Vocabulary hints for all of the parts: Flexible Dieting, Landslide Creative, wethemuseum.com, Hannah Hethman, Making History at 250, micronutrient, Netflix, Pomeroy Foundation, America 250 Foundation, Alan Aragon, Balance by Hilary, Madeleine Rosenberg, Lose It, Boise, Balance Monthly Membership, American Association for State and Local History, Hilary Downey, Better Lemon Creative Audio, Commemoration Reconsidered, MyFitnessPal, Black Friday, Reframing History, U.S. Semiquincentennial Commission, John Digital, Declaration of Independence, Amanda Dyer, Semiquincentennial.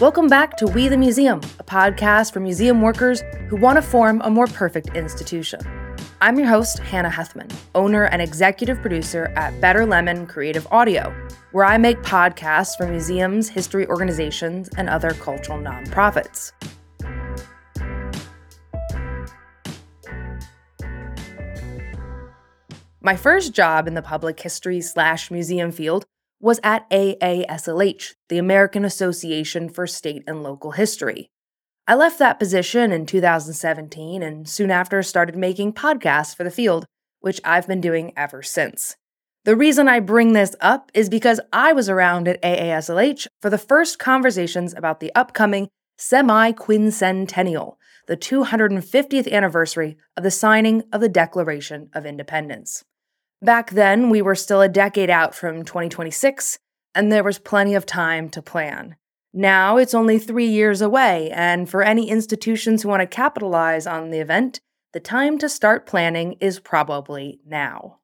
Welcome back to We the Museum, a podcast for museum workers who want to form a more perfect institution. I'm your host, Hannah Hethman, owner and executive producer at Better Lemon Creative Audio, where I make podcasts for museums, history organizations, and other cultural nonprofits. My first job in the public history/museum field was at AASLH, the American Association for State and Local History. I left that position in 2017 and soon after started making podcasts for the field, which I've been doing ever since. The reason I bring this up is because I was around at AASLH for the first conversations about the upcoming Semiquincentennial, the 250th anniversary of the signing of the Declaration of Independence. Back then, we were still a decade out from 2026, and there was plenty of time to plan. Now, it's only 3 years away, and for any institutions who want to capitalize on the event, the time to start planning is probably now.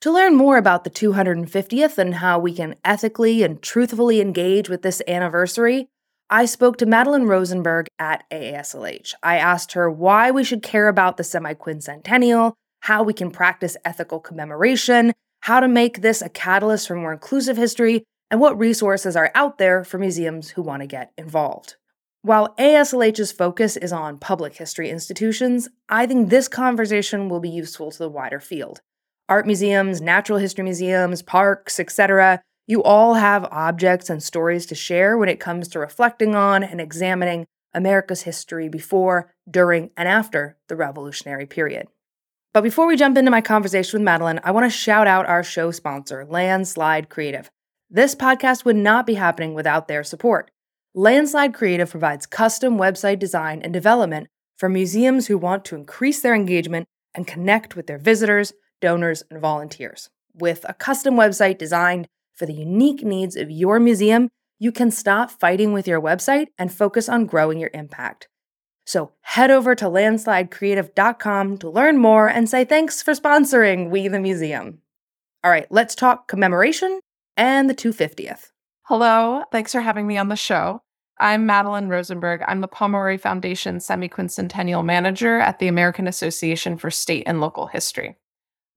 To learn more about the 250th and how we can ethically and truthfully engage with this anniversary, I spoke to Madeleine Rosenberg at AASLH. I asked her why we should care about the Semiquincentennial, how we can practice ethical commemoration, how to make this a catalyst for more inclusive history, and what resources are out there for museums who want to get involved. While AASLH's focus is on public history institutions, I think this conversation will be useful to the wider field. Art museums, natural history museums, parks, etc., you all have objects and stories to share when it comes to reflecting on and examining America's history before, during, and after the Revolutionary period. But before we jump into my conversation with Madeleine, I want to shout out our show sponsor, Landslide Creative. This podcast would not be happening without their support. Landslide Creative provides custom website design and development for museums who want to increase their engagement and connect with their visitors, donors, and volunteers. With a custom website designed for the unique needs of your museum, you can stop fighting with your website and focus on growing your impact. So head over to landslidecreative.com to learn more and say thanks for sponsoring We the Museum. All right, let's talk commemoration and the 250th. Hello, thanks for having me on the show. I'm Madeleine Rosenberg. I'm the Pomeroy Foundation Semiquincentennial Manager at the American Association for State and Local History.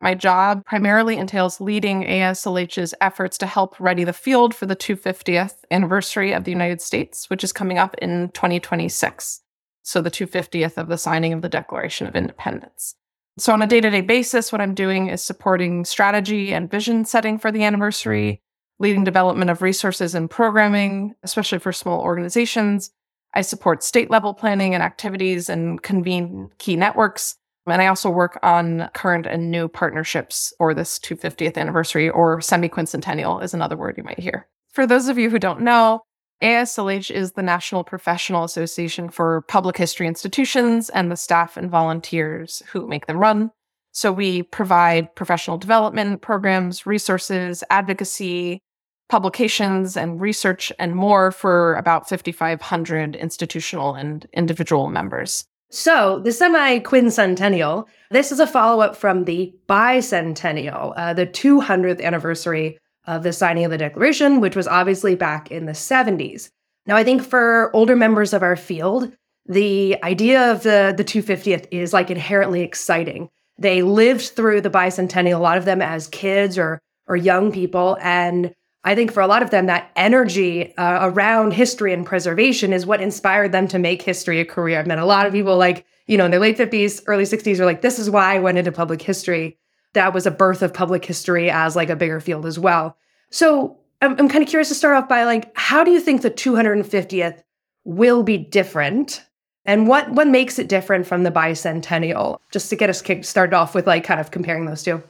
My job primarily entails leading AASLH's efforts to help ready the field for the 250th anniversary of the United States, which is coming up in 2026. So the 250th of the signing of the Declaration of Independence. So on a day-to-day basis, what I'm doing is supporting strategy and vision setting for the anniversary, leading development of resources and programming, especially for small organizations. I support state-level planning and activities and convene key networks. And I also work on current and new partnerships for this 250th anniversary, or Semiquincentennial is another word you might hear. For those of you who don't know, AASLH is the National Professional Association for Public History Institutions and the staff and volunteers who make them run. So we provide professional development programs, resources, advocacy, publications, and research, and more for about 5,500 institutional and individual members. So the Semiquincentennial, this is a follow-up from the bicentennial, the 200th anniversary of the signing of the Declaration, which was obviously back in the 70s. Now, I think for older members of our field, the idea of the 250th is like inherently exciting. They lived through the bicentennial, a lot of them as kids or young people. And I think for a lot of them, that energy around history and preservation is what inspired them to make history a career. I've met a lot of people in their late 50s, early 60s are like, this is why I went into public history. That was a birth of public history as a bigger field as well. So I'm kind of curious to start off by how do you think the 250th will be different? And what makes it different from the bicentennial? Just to get us started off with kind of comparing those two.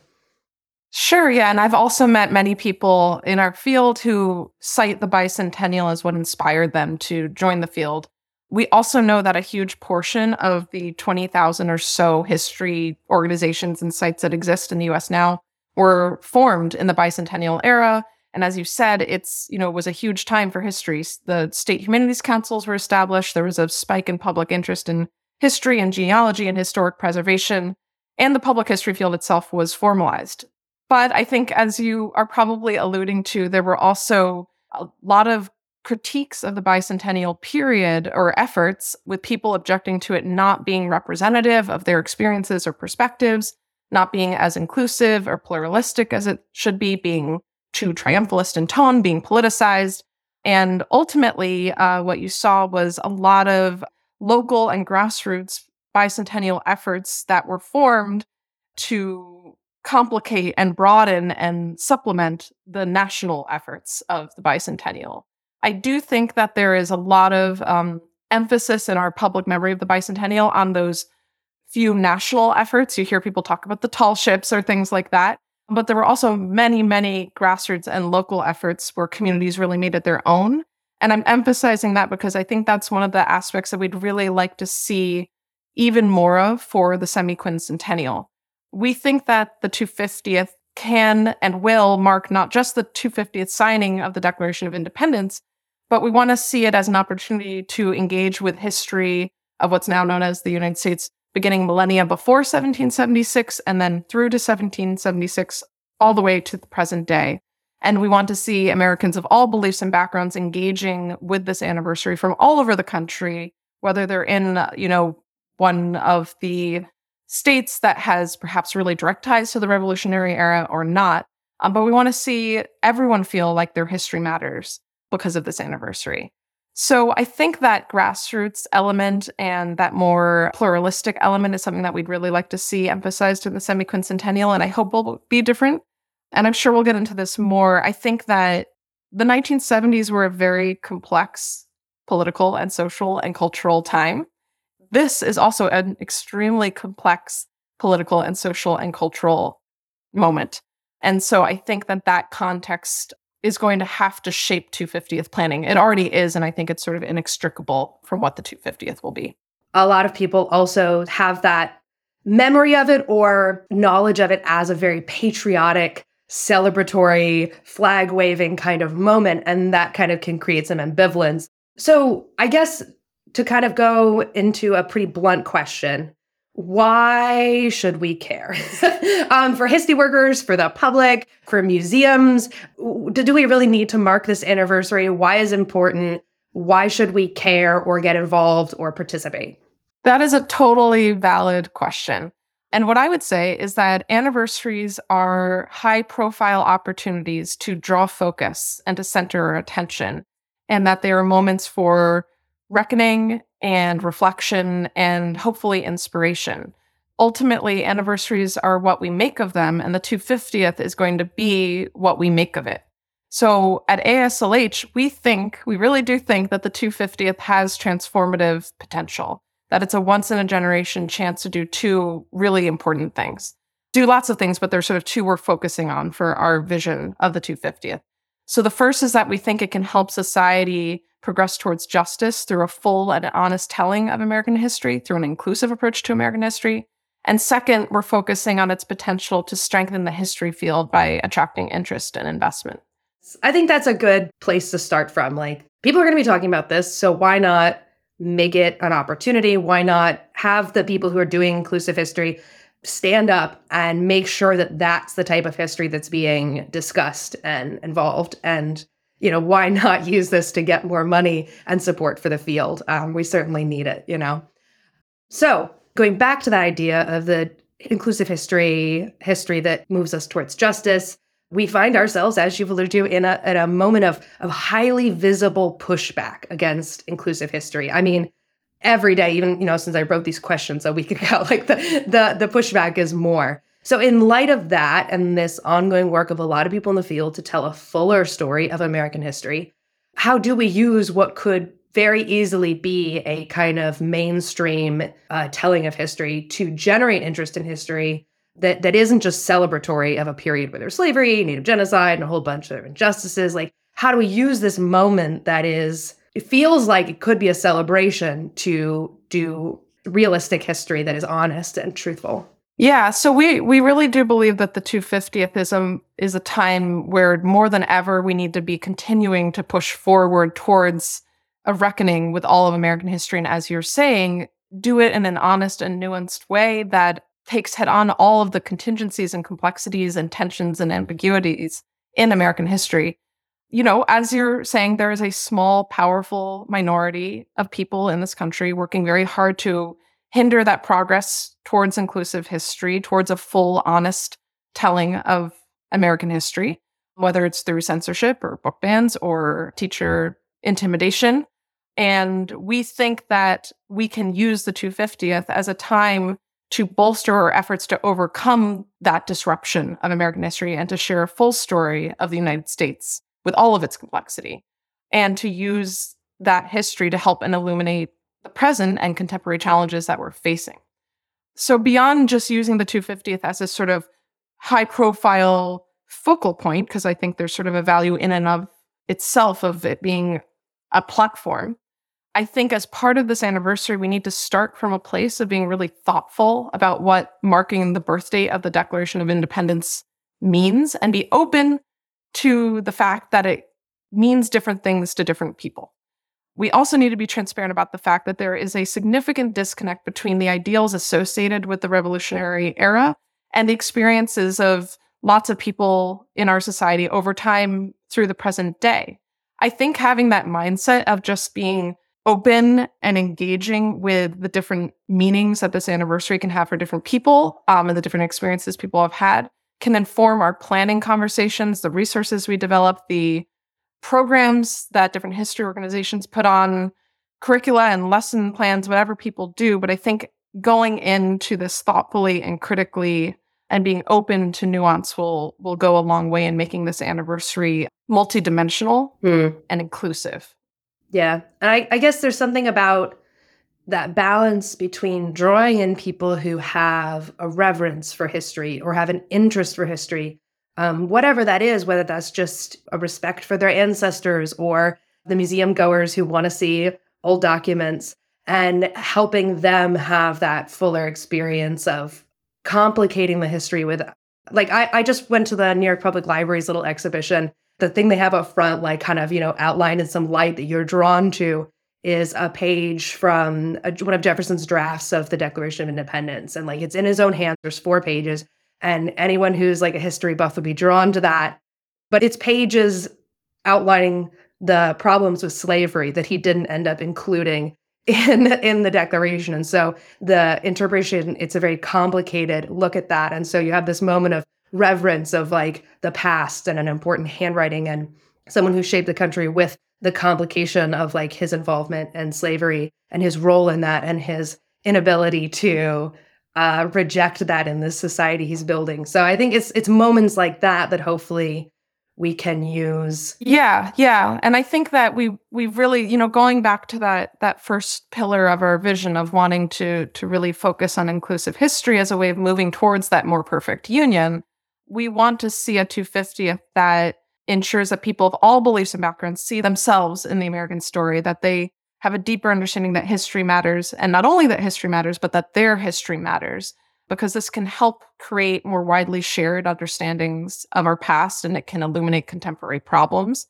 Sure, yeah. And I've also met many people in our field who cite the bicentennial as what inspired them to join the field. We also know that a huge portion of the 20,000 or so history organizations and sites that exist in the U.S. now were formed in the bicentennial era. And as you said, it was a huge time for history. The state humanities councils were established. There was a spike in public interest in history and genealogy and historic preservation. And the public history field itself was formalized. But I think, as you are probably alluding to, there were also a lot of critiques of the bicentennial period or efforts, with people objecting to it not being representative of their experiences or perspectives, not being as inclusive or pluralistic as it should be, being too triumphalist in tone, being politicized. And ultimately, what you saw was a lot of local and grassroots bicentennial efforts that were formed to complicate and broaden and supplement the national efforts of the bicentennial. I do think that there is a lot of emphasis in our public memory of the bicentennial on those few national efforts. You hear people talk about the tall ships or things like that. But there were also many, many grassroots and local efforts where communities really made it their own. And I'm emphasizing that because I think that's one of the aspects that we'd really like to see even more of for the semi-quincentennial. We think that the 250th can and will mark not just the 250th signing of the Declaration of Independence, but we want to see it as an opportunity to engage with history of what's now known as the United States, beginning millennia before 1776 and then through to 1776, all the way to the present day. And we want to see Americans of all beliefs and backgrounds engaging with this anniversary from all over the country, whether they're in, one of the states that has perhaps really direct ties to the Revolutionary era or not. But we want to see everyone feel like their history matters because of this anniversary. So I think that grassroots element and that more pluralistic element is something that we'd really like to see emphasized in the semi-quincentennial, and I hope will be different. And I'm sure we'll get into this more. I think that the 1970s were a very complex political and social and cultural time. This is also an extremely complex political and social and cultural moment. And so I think that that context is going to have to shape 250th planning. It already is, and I think it's sort of inextricable from what the 250th will be. A lot of people also have that memory of it or knowledge of it as a very patriotic, celebratory, flag-waving kind of moment, and that kind of can create some ambivalence. So I guess to kind of go into a pretty blunt question, why should we care? For history workers, for the public, for museums, do we really need to mark this anniversary? Why is it important? Why should we care or get involved or participate? That is a totally valid question. And what I would say is that anniversaries are high-profile opportunities to draw focus and to center attention, and that they are moments for reckoning and reflection, and hopefully inspiration. Ultimately, anniversaries are what we make of them, and the 250th is going to be what we make of it. So at ASLH, we really do think that the 250th has transformative potential, that it's a once-in-a-generation chance to do two really important things. Do lots of things, but there's sort of two we're focusing on for our vision of the 250th. So the first is that we think it can help society progress towards justice through a full and honest telling of American history, through an inclusive approach to American history. And second, we're focusing on its potential to strengthen the history field by attracting interest and investment. I think that's a good place to start from. Like, people are going to be talking about this, so why not make it an opportunity? Why not have the people who are doing inclusive history stand up and make sure that that's the type of history that's being discussed and involved? And why not use this to get more money and support for the field? We certainly need it, So going back to that idea of the inclusive history that moves us towards justice, we find ourselves, as you've alluded to, in a moment of highly visible pushback against inclusive history. I mean, every day, even, since I wrote these questions a week ago, like the pushback is more. So in light of that and this ongoing work of a lot of people in the field to tell a fuller story of American history, how do we use what could very easily be a kind of mainstream telling of history to generate interest in history that isn't just celebratory of a period where there's slavery, Native genocide, and a whole bunch of injustices? Like, how do we use this moment it feels like it could be a celebration to do realistic history that is honest and truthful? Yeah, so we really do believe that the 250th is a time where more than ever we need to be continuing to push forward towards a reckoning with all of American history. And as you're saying, do it in an honest and nuanced way that takes head on all of the contingencies and complexities and tensions and ambiguities in American history. you know, as you're saying, there is a small, powerful minority of people in this country working very hard to hinder that progress towards inclusive history, towards a full, honest telling of American history, whether it's through censorship or book bans or teacher intimidation. And we think that we can use the 250th as a time to bolster our efforts to overcome that disruption of American history and to share a full story of the United States with all of its complexity, and to use that history to help and illuminate the present and contemporary challenges that we're facing. So beyond just using the 250th as a sort of high-profile focal point, because I think there's sort of a value in and of itself of it being a platform, I think as part of this anniversary, we need to start from a place of being really thoughtful about what marking the birthday of the Declaration of Independence means, and be open to the fact that it means different things to different people. We also need to be transparent about the fact that there is a significant disconnect between the ideals associated with the revolutionary era and the experiences of lots of people in our society over time through the present day. I think having that mindset of just being open and engaging with the different meanings that this anniversary can have for different people and the different experiences people have had can inform our planning conversations, the resources we develop, the programs that different history organizations put on, curricula and lesson plans, whatever people do. But I think going into this thoughtfully and critically and being open to nuance will go a long way in making this anniversary multidimensional and inclusive. Yeah. And I guess there's something about that balance between drawing in people who have a reverence for history or have an interest for history, whatever that is, whether that's just a respect for their ancestors or the museum goers who want to see old documents, and helping them have that fuller experience of complicating the history with. Like, I just went to the New York Public Library's little exhibition. The thing they have up front, like kind of, you know, outlined in some light that you're drawn to, is a page from one of Jefferson's drafts of the Declaration of Independence. And like, it's in his own hands. There's 4 pages. And anyone who's like a history buff would be drawn to that. But it's pages outlining the problems with slavery that he didn't end up including in the Declaration. And so the interpretation, it's a very complicated look at that. And so you have this moment of reverence of like the past and an important handwriting and someone who shaped the country with the complication of like his involvement in slavery and his role in that and his inability to reject that in this society he's building. So I think it's moments like that that hopefully we can use. Yeah. And I think that we really, you know, going back to that first pillar of our vision of wanting to really focus on inclusive history as a way of moving towards that more perfect union, we want to see a 250th that ensures that people of all beliefs and backgrounds see themselves in the American story, that they have a deeper understanding that history matters, and not only that history matters, but that their history matters, because this can help create more widely shared understandings of our past, and it can illuminate contemporary problems.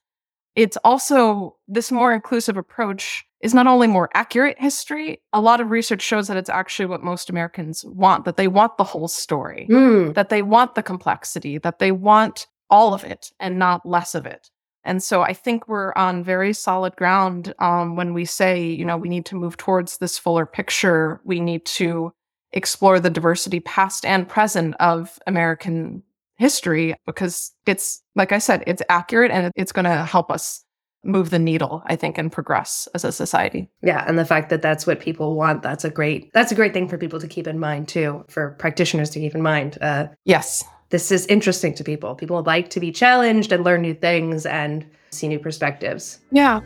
It's also, this more inclusive approach is not only more accurate history. A lot of research shows that it's actually what most Americans want, that they want the whole story, that they want the complexity, that they want all of it and not less of it. And so I think we're on very solid ground when we say, you know, we need to move towards this fuller picture. We need to explore the diversity past and present of American history, because it's, like I said, it's accurate and it's going to help us move the needle, I think, and progress as a society. Yeah. And the fact that that's what people want, that's a great thing for people to keep in mind too, for practitioners to keep in mind. Yes. This is interesting to people. People like to be challenged and learn new things and see new perspectives. Yeah.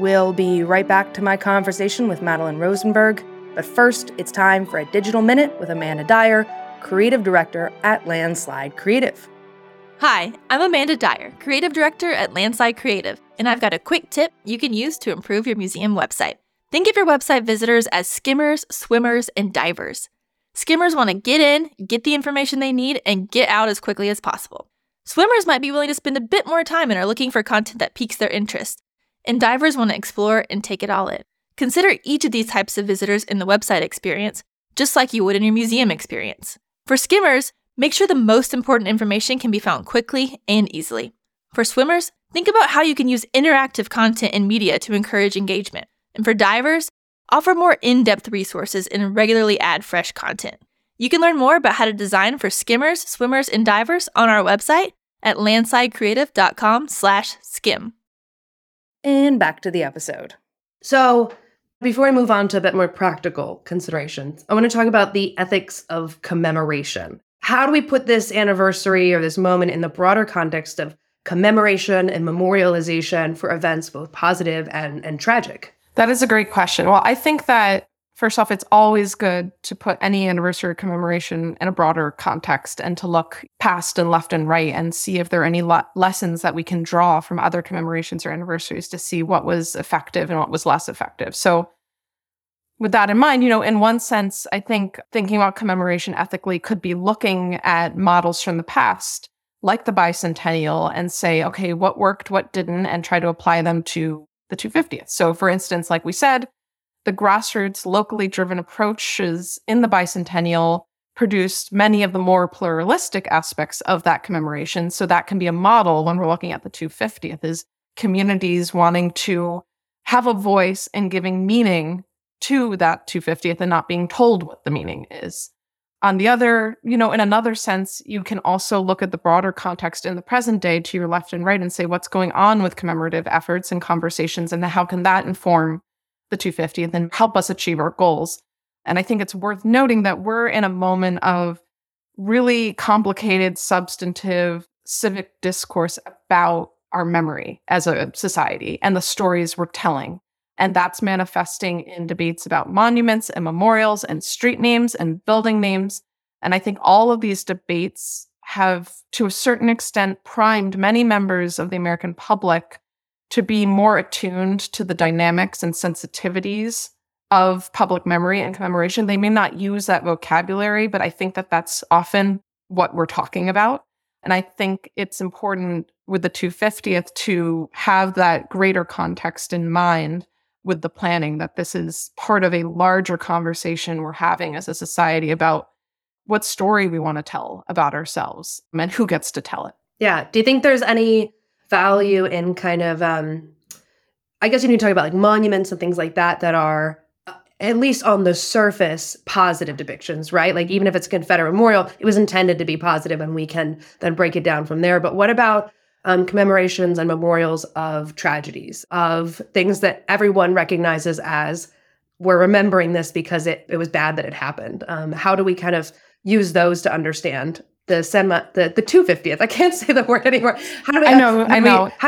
We'll be right back to my conversation with Madeleine Rosenberg. But first, it's time for a digital minute with Amanda Dyer, creative director at Landslide Creative. Hi, I'm Amanda Dyer, creative director at Landslide Creative, and I've got a quick tip you can use to improve your museum website. Think of your website visitors as skimmers, swimmers, and divers. Skimmers want to get in, get the information they need, and get out as quickly as possible. Swimmers might be willing to spend a bit more time and are looking for content that piques their interest. And divers want to explore and take it all in. Consider each of these types of visitors in the website experience, just like you would in your museum experience. For skimmers, make sure the most important information can be found quickly and easily. For swimmers, think about how you can use interactive content and media to encourage engagement. And for divers, offer more in-depth resources and regularly add fresh content. You can learn more about how to design for skimmers, swimmers, and divers on our website at landslidecreative.com/skim. And back to the episode. So before I move on to a bit more practical considerations, I want to talk about the ethics of commemoration. How do we put this anniversary or this moment in the broader context of commemoration and memorialization for events both positive and tragic? That is a great question. Well, I think that, first off, it's always good to put any anniversary or commemoration in a broader context and to look past and left and right and see if there are any lessons that we can draw from other commemorations or anniversaries to see what was effective and what was less effective. So with that in mind, in one sense, I think thinking about commemoration ethically could be looking at models from the past, like the bicentennial, and say, okay, what worked, what didn't, and try to apply them to the 250th. So for instance, like we said, the grassroots, locally driven approaches in the bicentennial produced many of the more pluralistic aspects of that commemoration. So that can be a model when we're looking at the 250th, is communities wanting to have a voice and giving meaning to that 250th and not being told what the meaning is. On the other, in another sense, you can also look at the broader context in the present day to your left and right and say what's going on with commemorative efforts and conversations and how can that inform the 250 and then help us achieve our goals. And I think it's worth noting that we're in a moment of really complicated, substantive civic discourse about our memory as a society and the stories we're telling. And that's manifesting in debates about monuments and memorials and street names and building names. And I think all of these debates have, to a certain extent, primed many members of the American public to be more attuned to the dynamics and sensitivities of public memory and commemoration. They may not use that vocabulary, but I think that that's often what we're talking about. And I think it's important with the 250th to have that greater context in mind with the planning, that this is part of a larger conversation we're having as a society about what story we want to tell about ourselves and who gets to tell it. Yeah. Do you think there's any value in kind of, I guess you need to talk about like monuments and things like that, that are at least on the surface positive depictions, right? Like even if it's a Confederate memorial, it was intended to be positive and we can then break it down from there. But what about commemorations and memorials of tragedies, of things that everyone recognizes as we're remembering this because it was bad that it happened? How do we kind of use those to understand the 250th? I can't say the word anymore. How do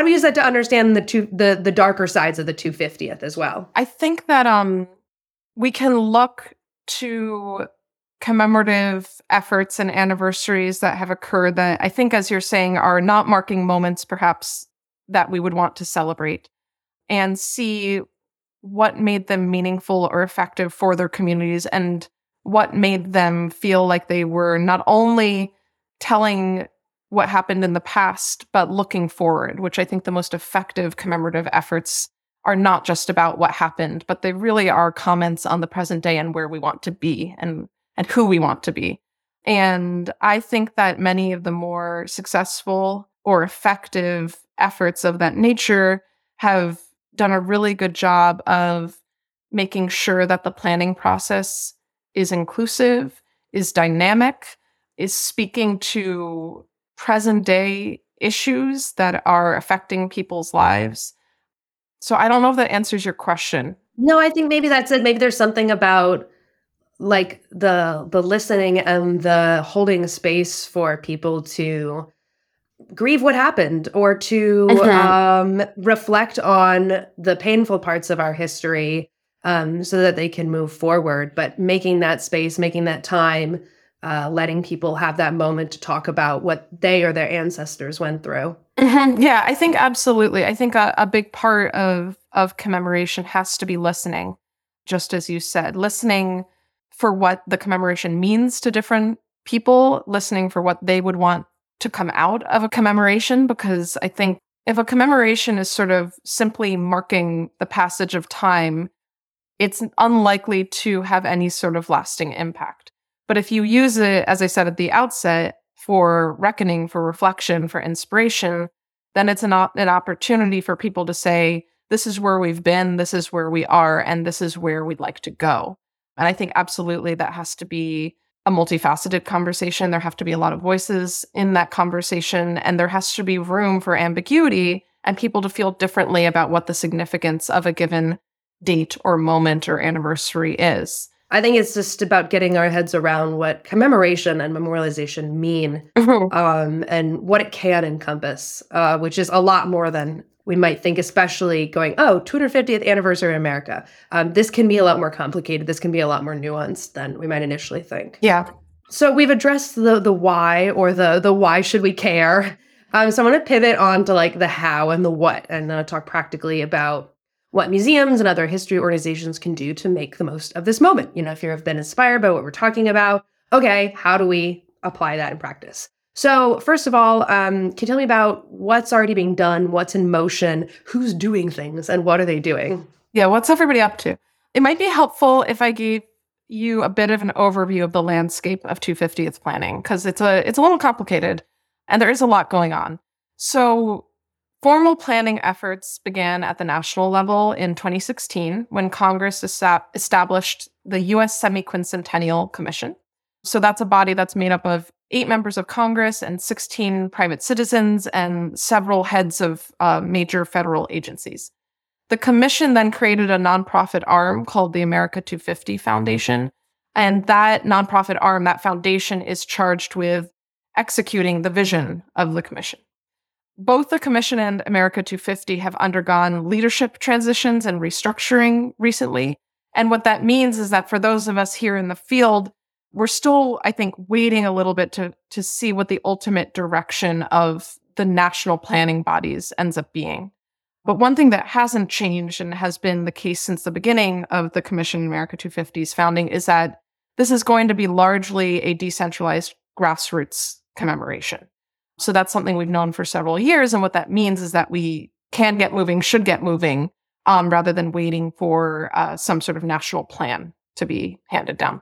we use that to understand the darker sides of the 250th as well? I think that we can look to commemorative efforts and anniversaries that have occurred that I think, as you're saying, are not marking moments perhaps that we would want to celebrate, and see what made them meaningful or effective for their communities and what made them feel like they were not only telling what happened in the past, but looking forward, which I think the most effective commemorative efforts are not just about what happened, but they really are comments on the present day and where we want to be and who we want to be. And I think that many of the more successful or effective efforts of that nature have done a really good job of making sure that the planning process is inclusive, is dynamic, is speaking to present day issues that are affecting people's lives. So I don't know if that answers your question. No, I think maybe that's it. Maybe there's something about like the listening and the holding space for people to grieve what happened or to reflect on the painful parts of our history, so that they can move forward. But making that space, making that time, letting people have that moment to talk about what they or their ancestors went through. Mm-hmm. Yeah, I think absolutely. I think a big part of commemoration has to be listening, just as you said. Listening for what the commemoration means to different people, listening for what they would want to come out of a commemoration, because I think if a commemoration is sort of simply marking the passage of time, it's unlikely to have any sort of lasting impact. But if you use it, as I said at the outset, for reckoning, for reflection, for inspiration, then it's an opportunity for people to say, this is where we've been, this is where we are, and this is where we'd like to go. And I think absolutely that has to be a multifaceted conversation. There have to be a lot of voices in that conversation, and there has to be room for ambiguity and people to feel differently about what the significance of a given date or moment or anniversary is. I think it's just about getting our heads around what commemoration and memorialization mean and what it can encompass, which is a lot more than we might think, especially going, 250th anniversary of America. This can be a lot more complicated. This can be a lot more nuanced than we might initially think. Yeah. So we've addressed the why, or the why should we care. So I want to pivot on to the how and the what, and talk practically about what museums and other history organizations can do to make the most of this moment. If you have been inspired by what we're talking about, okay, how do we apply that in practice? So first of all, can you tell me about what's already being done, what's in motion, who's doing things, and what are they doing? Yeah, what's everybody up to? It might be helpful if I gave you a bit of an overview of the landscape of 250th planning, because it's a little complicated, and there is a lot going on. So formal planning efforts began at the national level in 2016 when Congress established the U.S. Semiquincentennial Commission. So that's a body that's made up of 8 members of Congress and 16 private citizens and several heads of major federal agencies. The commission then created a nonprofit arm called the America 250 Foundation. And that nonprofit arm, that foundation, is charged with executing the vision of the commission. Both the Commission and America 250 have undergone leadership transitions and restructuring recently. And what that means is that for those of us here in the field, we're still, I think, waiting a little bit to see what the ultimate direction of the national planning bodies ends up being. But one thing that hasn't changed and has been the case since the beginning of the Commission America 250's founding is that this is going to be largely a decentralized grassroots commemoration. So that's something we've known for several years. And what that means is that we can get moving, should get moving, rather than waiting for some sort of national plan to be handed down.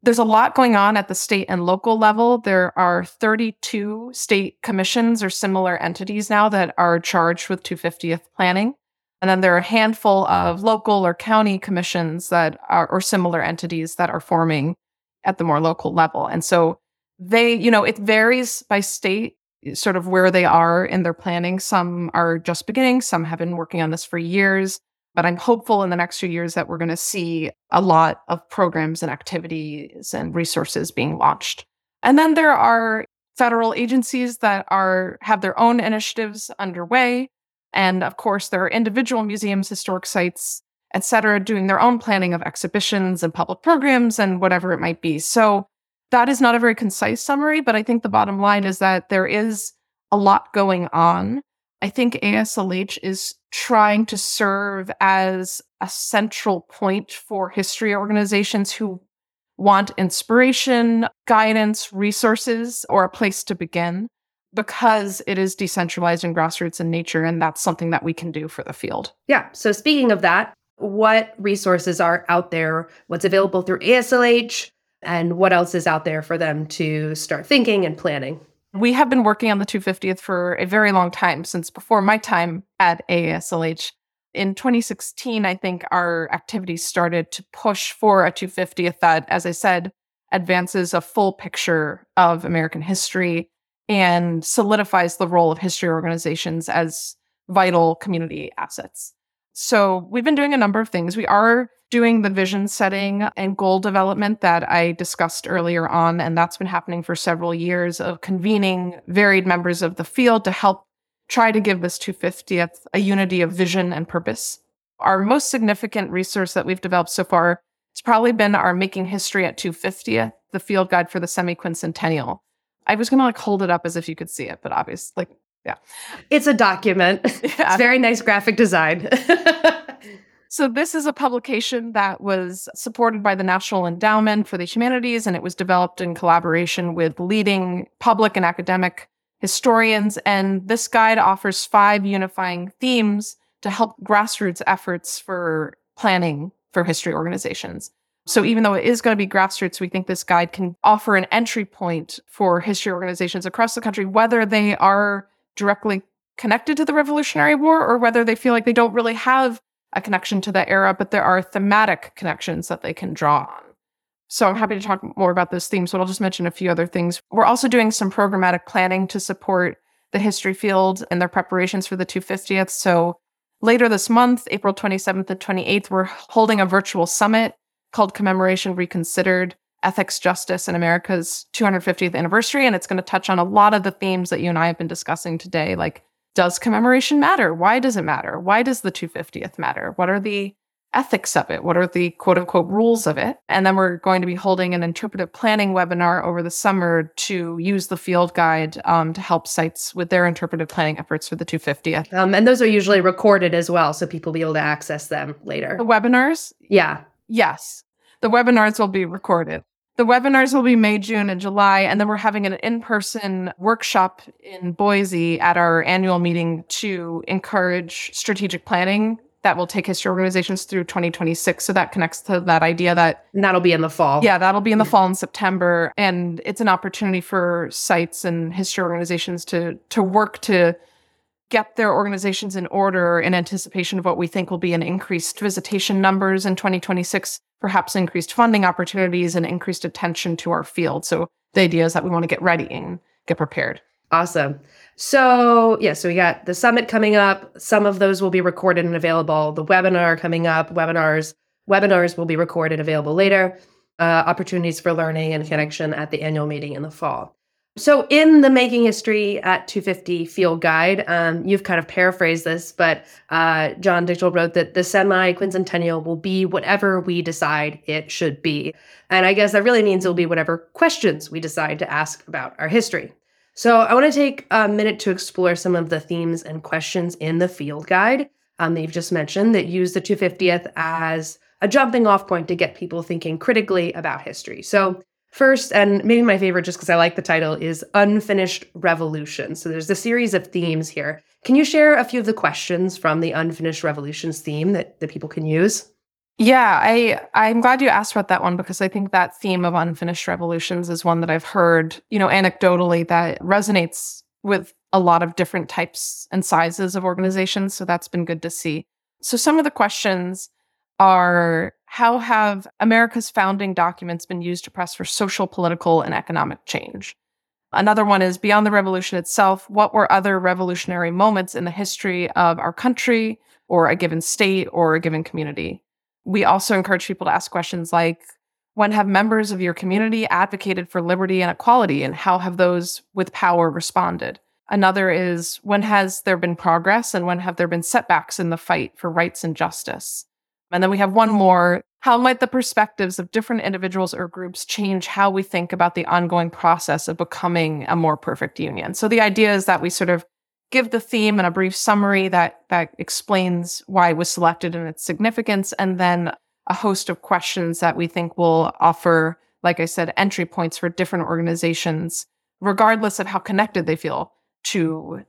There's a lot going on at the state and local level. There are 32 state commissions or similar entities now that are charged with 250th planning. And then there are a handful of local or county commissions that are, or similar entities that are forming at the more local level. And so they, it varies by state, sort of where they are in their planning. Some are just beginning, some have been working on this for years, but I'm hopeful in the next few years that we're going to see a lot of programs and activities and resources being launched. And then there are federal agencies that have their own initiatives underway. And of course, there are individual museums, historic sites, et cetera, doing their own planning of exhibitions and public programs and whatever it might be. So that is not a very concise summary, but I think the bottom line is that there is a lot going on. I think ASLH is trying to serve as a central point for history organizations who want inspiration, guidance, resources, or a place to begin, because it is decentralized and grassroots in nature, and that's something that we can do for the field. Yeah, so speaking of that, what resources are out there? What's available through ASLH? And what else is out there for them to start thinking and planning? We have been working on the 250th for a very long time, since before my time at AASLH. In 2016, I think our activities started to push for a 250th that, as I said, advances a full picture of American history and solidifies the role of history organizations as vital community assets. So we've been doing a number of things. We are doing the vision setting and goal development that I discussed earlier on, and that's been happening for several years, of convening varied members of the field to help try to give this 250th a unity of vision and purpose. Our most significant resource that we've developed so far has probably been our Making History at 250th, the field guide for the Semiquincentennial. I was going to hold it up as if you could see it, but obviously, yeah. It's a document. Yeah. It's very nice graphic design. So this is a publication that was supported by the National Endowment for the Humanities, and it was developed in collaboration with leading public and academic historians. And this guide offers 5 unifying themes to help grassroots efforts for planning for history organizations. So even though it is going to be grassroots, we think this guide can offer an entry point for history organizations across the country, whether they are directly connected to the Revolutionary War, or whether they feel like they don't really have a connection to that era, but there are thematic connections that they can draw on. So I'm happy to talk more about those themes, but I'll just mention a few other things. We're also doing some programmatic planning to support the history field and their preparations for the 250th. So later this month, April 27th and 28th, we're holding a virtual summit called Commemoration Reconsidered, Ethics, Justice, and America's 250th Anniversary. And it's going to touch on a lot of the themes that you and I have been discussing today, like, does commemoration matter? Why does it matter? Why does the 250th matter? What are the ethics of it? What are the quote-unquote rules of it? And then we're going to be holding an interpretive planning webinar over the summer to use the field guide to help sites with their interpretive planning efforts for the 250th. And those are usually recorded as well, so people will be able to access them later. The webinars? Yeah. Yes. The webinars will be recorded. The webinars will be May, June, and July, and then we're having an in-person workshop in Boise at our annual meeting to encourage strategic planning that will take history organizations through 2026. So that connects to that idea that... And that'll be in the fall. Yeah, that'll be in the fall in September. And it's an opportunity for sites and history organizations to work to get their organizations in order in anticipation of what we think will be an increased visitation numbers in 2026, perhaps increased funding opportunities and increased attention to our field. So the idea is that we want to get ready and get prepared. Awesome. So yeah, so we got the summit coming up. Some of those will be recorded and available. The webinar coming up, webinars will be recorded and available later. Opportunities for learning and connection at the annual meeting in the fall. So in the Making History at 250 field guide, you've kind of paraphrased this, but John Digital wrote that the semi-quincentennial will be whatever we decide it should be. And I guess that really means it'll be whatever questions we decide to ask about our history. So I want to take a minute to explore some of the themes and questions in the field guide that you've just mentioned that use the 250th as a jumping off point to get people thinking critically about history. So first, and maybe my favorite just because I like the title, is Unfinished Revolution. So there's a series of themes here. Can you share a few of the questions from the Unfinished Revolutions theme that people can use? Yeah, I'm glad you asked about that one, because I think that theme of unfinished revolutions is one that I've heard, anecdotally, that resonates with a lot of different types and sizes of organizations. So that's been good to see. So some of the questions are, how have America's founding documents been used to press for social, political, and economic change? Another one is, beyond the revolution itself, what were other revolutionary moments in the history of our country or a given state or a given community? We also encourage people to ask questions like, when have members of your community advocated for liberty and equality, and how have those with power responded? Another is, when has there been progress, and when have there been setbacks in the fight for rights and justice? And then we have one more, how might the perspectives of different individuals or groups change how we think about the ongoing process of becoming a more perfect union? So the idea is that we sort of give the theme and a brief summary that explains why it was selected and its significance, and then a host of questions that we think will offer, like I said, entry points for different organizations, regardless of how connected they feel to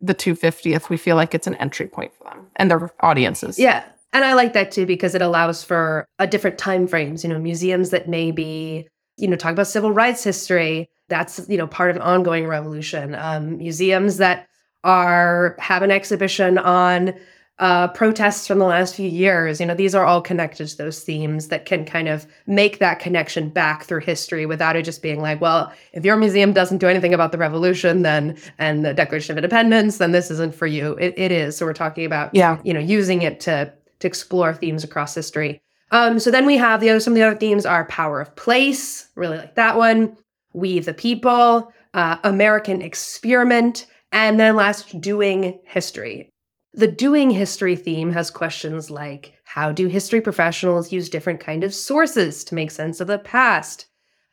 the 250th. We feel like it's an entry point for them and their audiences. Yeah, and I like that too, because it allows for a different time frames. Museums that maybe talk about civil rights history, that's part of an ongoing revolution. Museums that have an exhibition on protests from the last few years. These are all connected to those themes that can kind of make that connection back through history without it just being like, well, if your museum doesn't do anything about the revolution and the Declaration of Independence, then this isn't for you. It is. So we're talking about, using it to explore themes across history. So then we have some of the other themes are power of place. Really like that one. We the people, American experiment, and then last, doing history. The doing history theme has questions like, how do history professionals use different kind of sources to make sense of the past?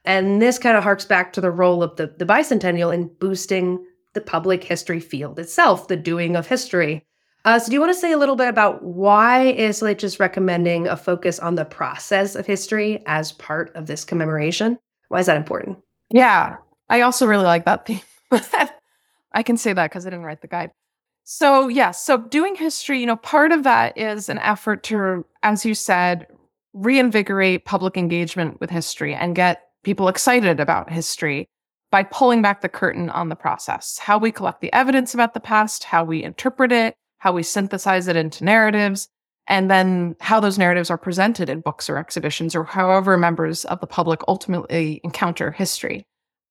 And this kind of harks back to the role of the bicentennial in boosting the public history field itself, the doing of history. So do you want to say a little bit about why ASLH is recommending a focus on the process of history as part of this commemoration? Why is that important? Yeah, I also really like that theme. I can say that because I didn't write the guide. So yeah, so doing history, part of that is an effort to, as you said, reinvigorate public engagement with history and get people excited about history. by pulling back the curtain on the process, how we collect the evidence about the past, how we interpret it, how we synthesize it into narratives, and then how those narratives are presented in books or exhibitions or however members of the public ultimately encounter history.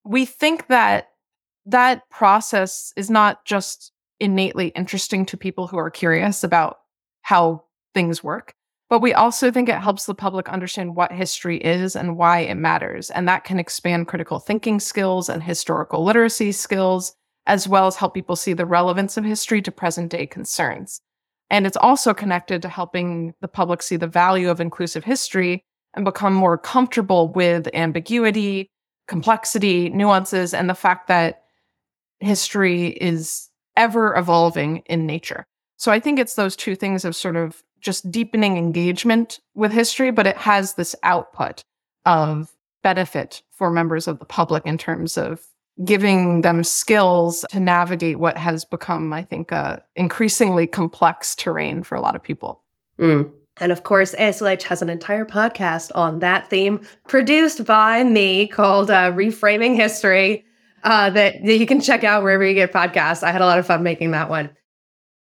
We think that that process is not just innately interesting to people who are curious about how things work, but we also think it helps the public understand what history is and why it matters. And that can expand critical thinking skills and historical literacy skills, as well as help people see the relevance of history to present-day concerns. And it's also connected to helping the public see the value of inclusive history and become more comfortable with ambiguity, complexity, nuances, and the fact that history is ever evolving in nature. So I think it's those two things of sort of just deepening engagement with history, but it has this output of benefit for members of the public in terms of giving them skills to navigate what has become, I think, an increasingly complex terrain for a lot of people. Mm. And of course, ASLH has an entire podcast on that theme produced by me called Reframing History that you can check out wherever you get podcasts. I had a lot of fun making that one.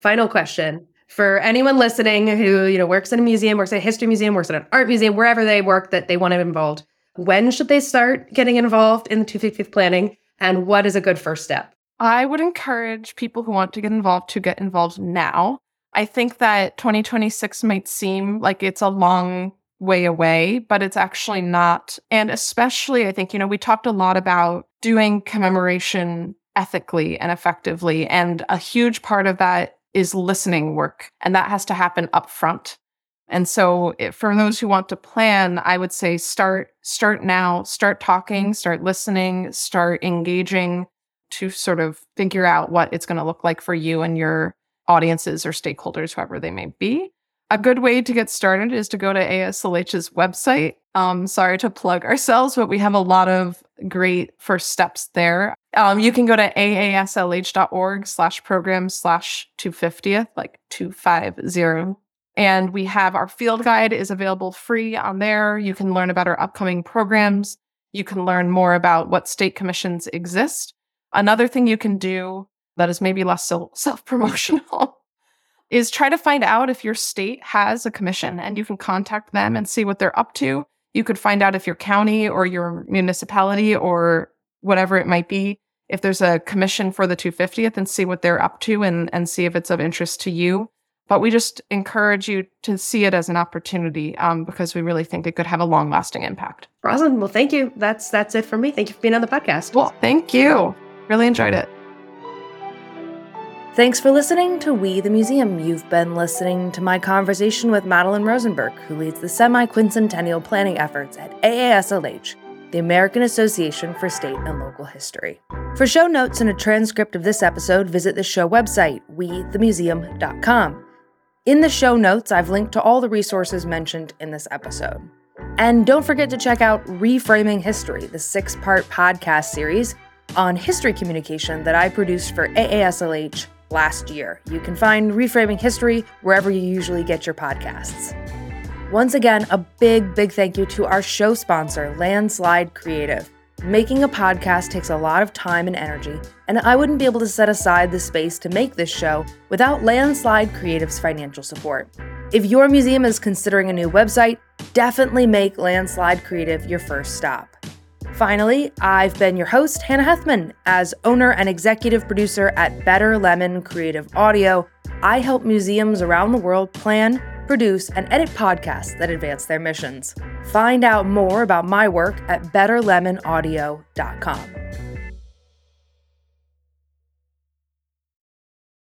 Final question. For anyone listening who, works in a museum, works at a history museum, works at an art museum, wherever they work that they want to be involved, when should they start getting involved in the 250th planning? And what is a good first step? I would encourage people who want to get involved now. I think that 2026 might seem like it's a long way away, but it's actually not. And especially, I think, we talked a lot about doing commemoration ethically and effectively. And a huge part of that is listening work. And that has to happen up front. And so for those who want to plan, I would say start now, start talking, start listening, start engaging to sort of figure out what it's going to look like for you and your audiences or stakeholders, whoever they may be. A good way to get started is to go to ASLH's website. Sorry to plug ourselves, but we have a lot of great first steps there. You can go to aaslh.org/program/250th, like 250. And we have our field guide is available free on there. You can learn about our upcoming programs. You can learn more about what state commissions exist. Another thing you can do that is maybe less self-promotional is try to find out if your state has a commission, and you can contact them and see what they're up to. You could find out if your county or your municipality or whatever it might be, if there's a commission for the 250th, and see what they're up to and see if it's of interest to you. But we just encourage you to see it as an opportunity because we really think it could have a long-lasting impact. Roslyn, well, thank you. That's it for me. Thank you for being on the podcast. Well, thank you. Really enjoyed it. Thanks for listening to We the Museum. You've been listening to my conversation with Madeleine Rosenberg, who leads the Semiquincentennial planning efforts at AASLH, the American Association for State and Local History. For show notes and a transcript of this episode, visit the show website, wethemuseum.com. In the show notes, I've linked to all the resources mentioned in this episode. And don't forget to check out Reframing History, the 6-part podcast series on history communication that I produced for AASLH last year. You can find Reframing History wherever you usually get your podcasts. Once again, a big thank you to our show sponsor, Landslide Creative. Making a podcast takes a lot of time and energy, and I wouldn't be able to set aside the space to make this show without Landslide Creative's financial support. If your museum is considering a new website, definitely make Landslide Creative your first stop. Finally, I've been your host, Hannah Hethman. As owner and executive producer at Better Lemon Creative Audio, I help museums around the world plan, produce, and edit podcasts that advance their missions. Find out more about my work at betterlemonaudio.com.